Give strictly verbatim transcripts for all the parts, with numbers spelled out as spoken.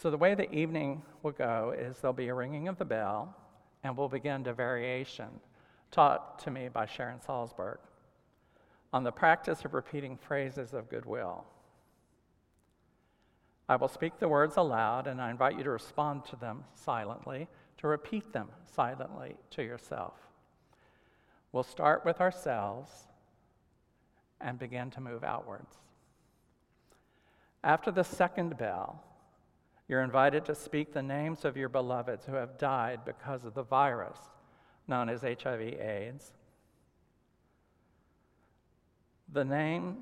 So the way the evening will go is there'll be a ringing of the bell, and we'll begin the variation taught to me by Sharon Salzberg on the practice of repeating phrases of goodwill. I will speak the words aloud, and I invite you to respond to them silently, to repeat them silently to yourself. We'll start with ourselves and begin to move outwards. After the second bell, you're invited to speak the names of your beloveds who have died because of the virus known as H I V AIDS. The names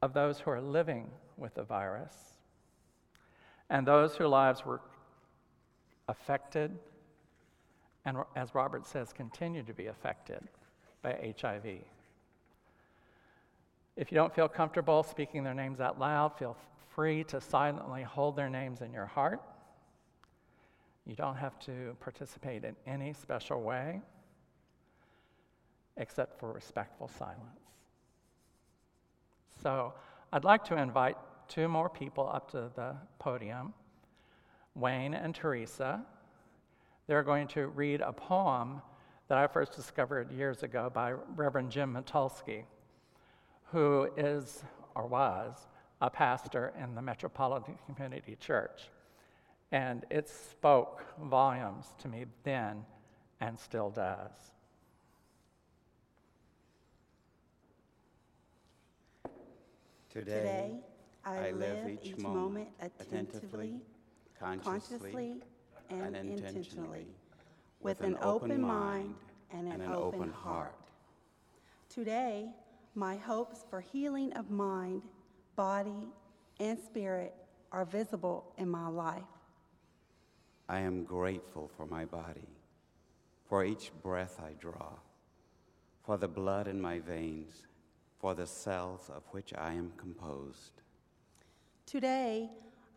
of those who are living with the virus, and those whose lives were affected, and as Robert says, continue to be affected by H I V. If you don't feel comfortable speaking their names out loud, feel free to silently hold their names in your heart. You don't have to participate in any special way, except for respectful silence. So I'd like to invite two more people up to the podium, Wayne and Teresa. They're going to read a poem that I first discovered years ago by Reverend Jim Matulski, who is, or was, a pastor in the Metropolitan Community Church. And it spoke volumes to me then and still does. Today, Today I, I live each moment, moment attentively, attentively, consciously, and intentionally, with an open mind and an open heart. Today, my hopes for healing of mind, body, and spirit are visible in my life. I am grateful for my body, for each breath I draw, for the blood in my veins, for the cells of which I am composed. Today,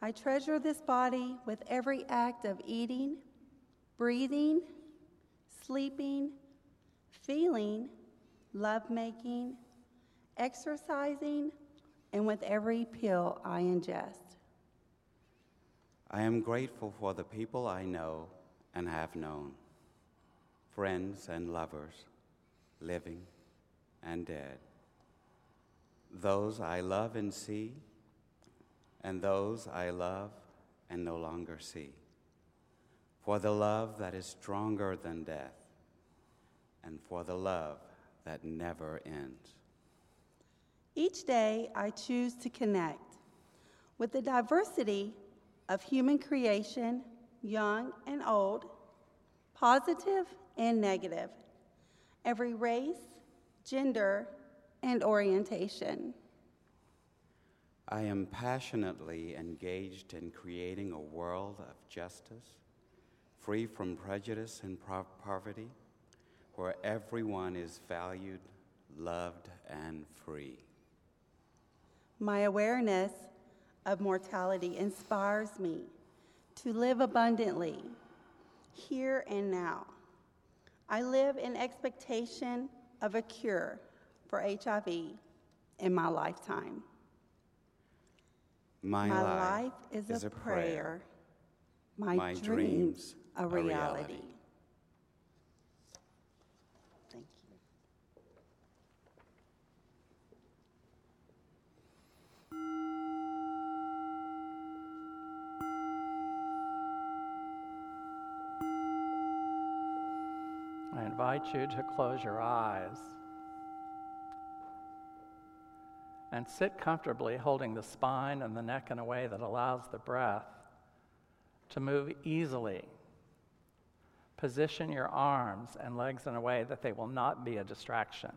I treasure this body with every act of eating, breathing, sleeping, feeling, lovemaking, exercising, and with every pill I ingest. I am grateful for the people I know and have known, friends and lovers, living and dead, those I love and see, and those I love and no longer see, for the love that is stronger than death, and for the love that never ends. Each day I choose to connect with the diversity of human creation, young and old, positive and negative, every race, gender, and orientation. I am passionately engaged in creating a world of justice, free from prejudice and pro- poverty, where everyone is valued, loved, and free. My awareness of mortality inspires me to live abundantly, here and now. I live in expectation of a cure for H I V in my lifetime. My, my life, life is, is a, a prayer, prayer. My, my dreams, dreams a reality. A reality. I invite you to close your eyes and sit comfortably, holding the spine and the neck in a way that allows the breath to move easily. Position your arms and legs in a way that they will not be a distraction.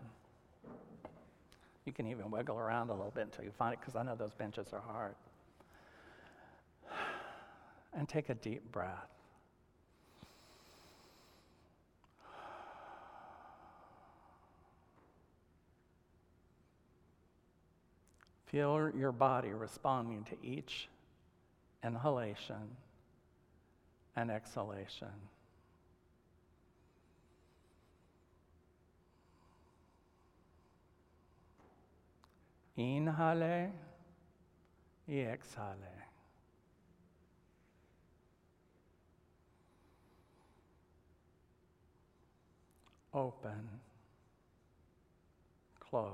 You can even wiggle around a little bit until you find it, because I know those benches are hard. And take a deep breath. Feel your body responding to each inhalation and exhalation. Inhale y exhale. open, close.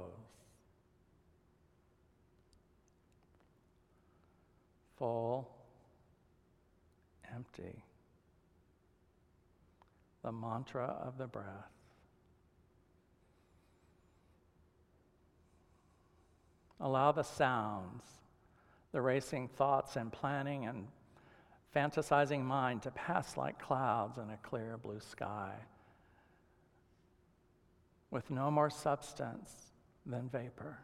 Full, empty. The mantra of the breath. Allow the sounds, the racing thoughts and planning and fantasizing mind to pass like clouds in a clear blue sky, with no more substance than vapor.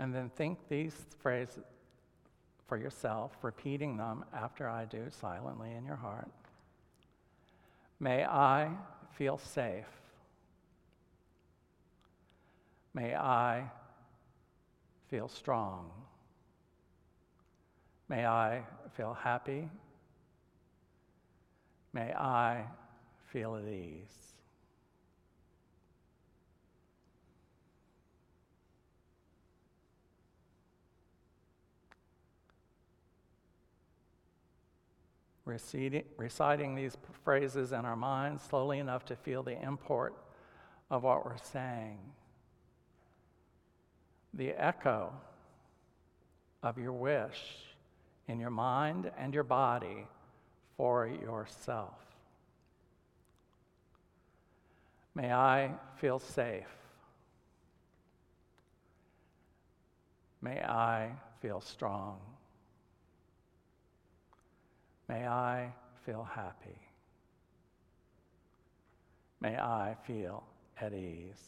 And then think these phrases for yourself, repeating them after I do silently in your heart. May I feel safe. May I feel strong. May I feel happy. May I feel at ease. Reciting these phrases in our minds slowly enough to feel the import of what we're saying. The echo of your wish in your mind and your body for yourself. May I feel safe. May I feel strong. May I feel happy. May I feel at ease.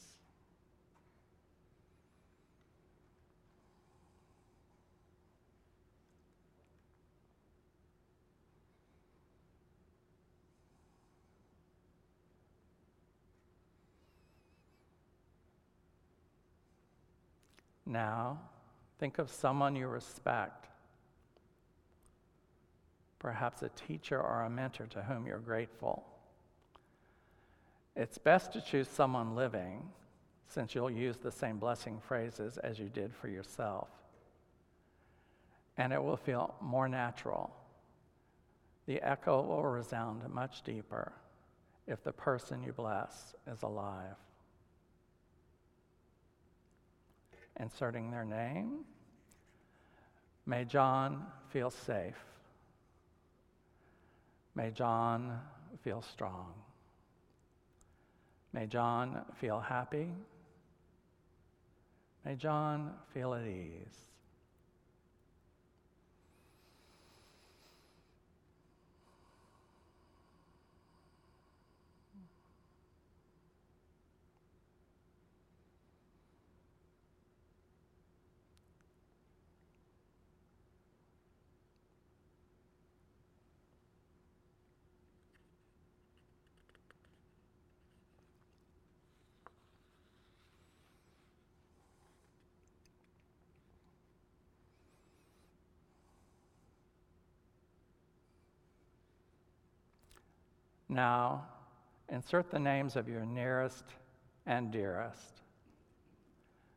Now, think of someone you respect. Perhaps a teacher or a mentor to whom you're grateful. It's best to choose someone living, since you'll use the same blessing phrases as you did for yourself. And it will feel more natural. The echo will resound much deeper if the person you bless is alive. Inserting their name. May John feel safe. May John feel strong. May John feel happy. May John feel at ease. Now, insert the names of your nearest and dearest.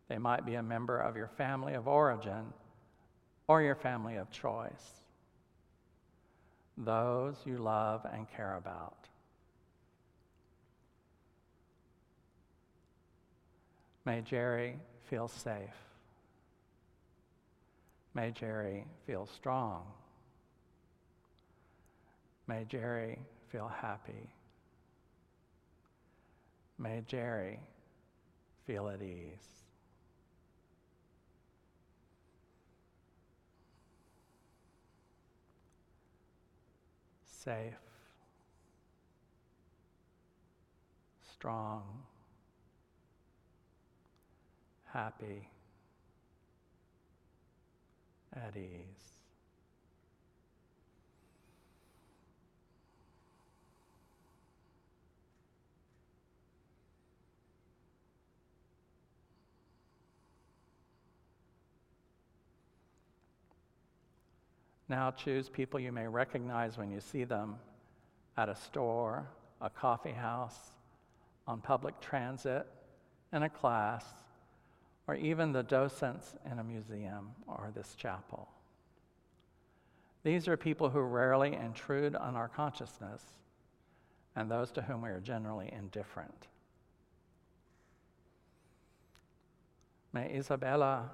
They might be a member of your family of origin or your family of choice. Those you love and care about. May Jerry feel safe. May Jerry feel strong. May Jerry feel happy. May Jerry feel at ease. Safe. Strong. Happy. At ease. Now choose people you may recognize when you see them at a store, a coffee house, on public transit, in a class, or even the docents in a museum or this chapel. These are people who rarely intrude on our consciousness, and those to whom we are generally indifferent. May Isabella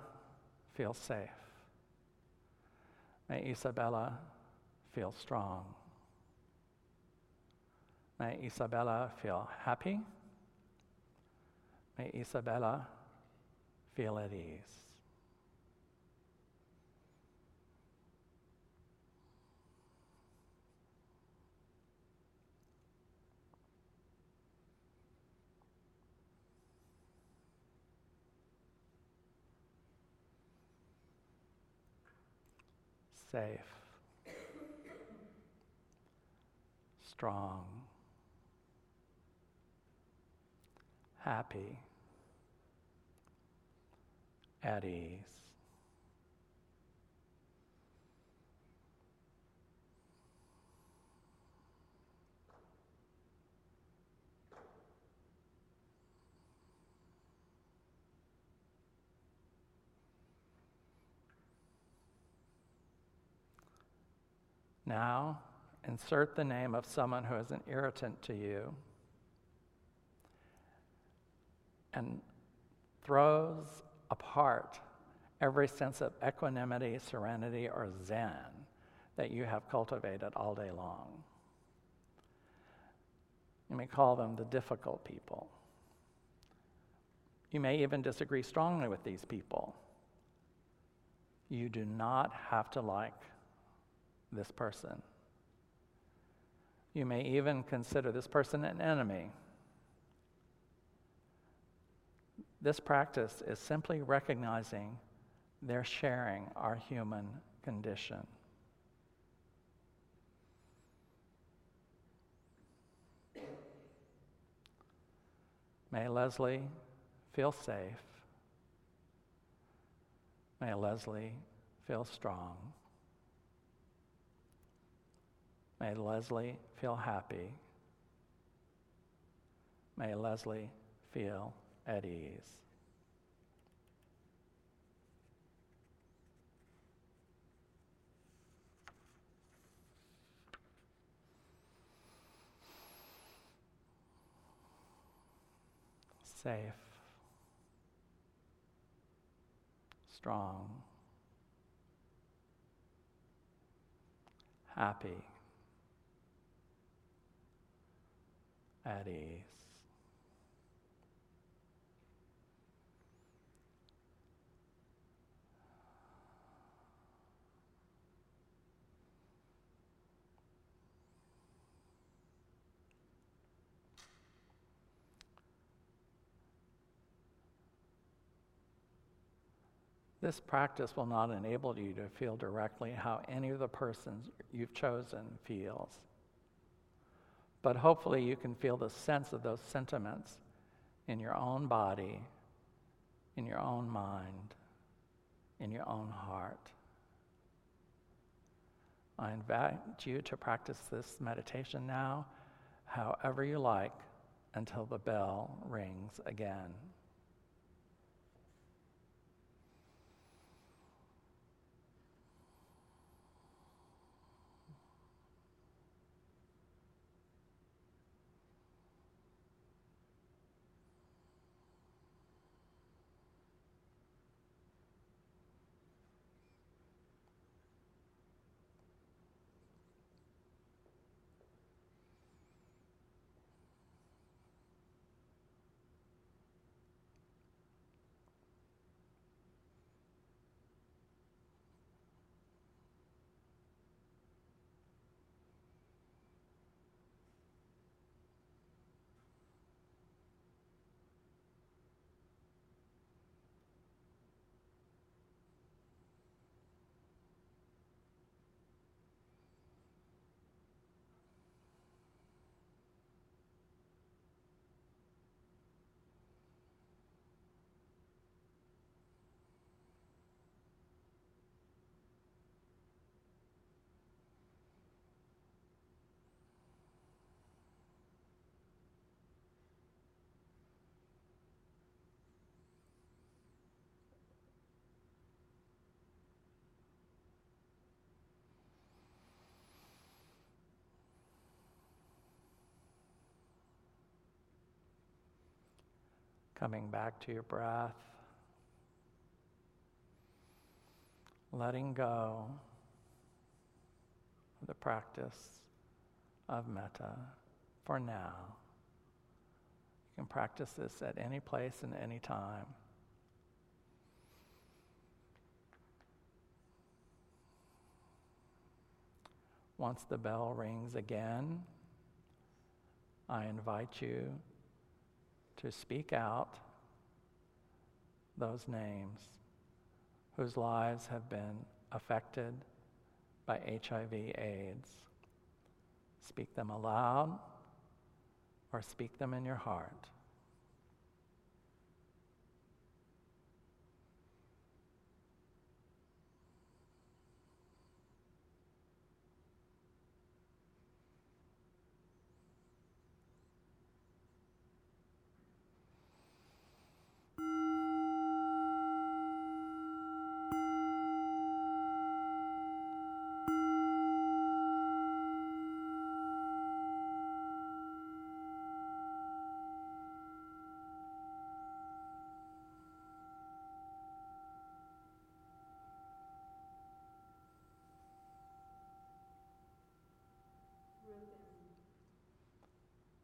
feel safe. May Isabella feel strong. May Isabella feel happy. May Isabella feel at ease. Safe, strong, happy, at ease. Now, insert the name of someone who is an irritant to you and throws apart every sense of equanimity, serenity, or zen that you have cultivated all day long. You may call them the difficult people. You may even disagree strongly with these people. You do not have to like this person. You may even consider this person an enemy. This practice is simply recognizing they're sharing our human condition. May Leslie feel safe. May Leslie feel strong. May Leslie feel happy. May Leslie feel at ease. Safe, strong, happy, at ease. This practice will not enable you to feel directly how any of the persons you've chosen feels. But hopefully you can feel the sense of those sentiments in your own body, in your own mind, in your own heart. I invite you to practice this meditation now, however you like, until the bell rings again. Coming back to your breath. Letting go of the practice of metta for now. You can practice this at any place and any time. Once the bell rings again, I invite you to speak out those names whose lives have been affected by H I V AIDS. Speak them aloud or speak them in your heart.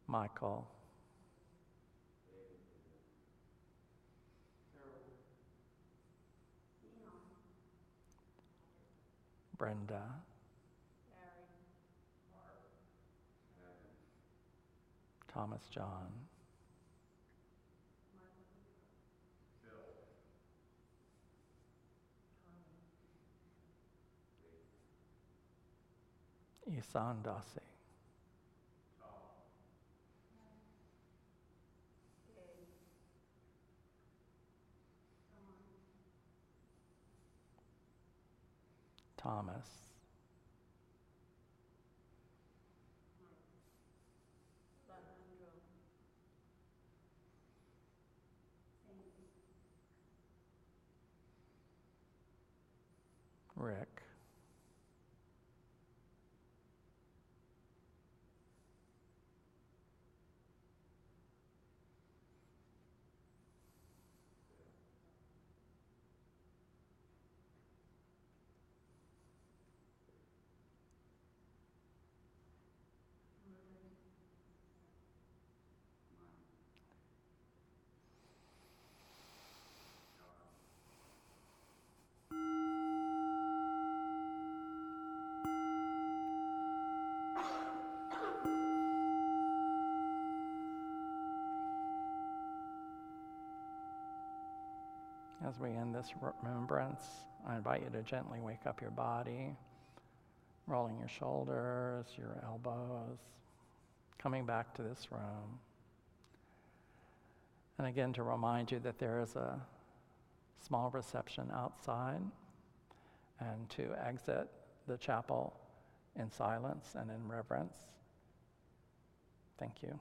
Michael, Brenda, Thomas, John, Isan, Dossi. Thomas, Rick, as we end this remembrance, I invite you to gently wake up your body, rolling your shoulders, your elbows, coming back to this room. And again, to remind you that there is a small reception outside, and to exit the chapel in silence and in reverence. Thank you.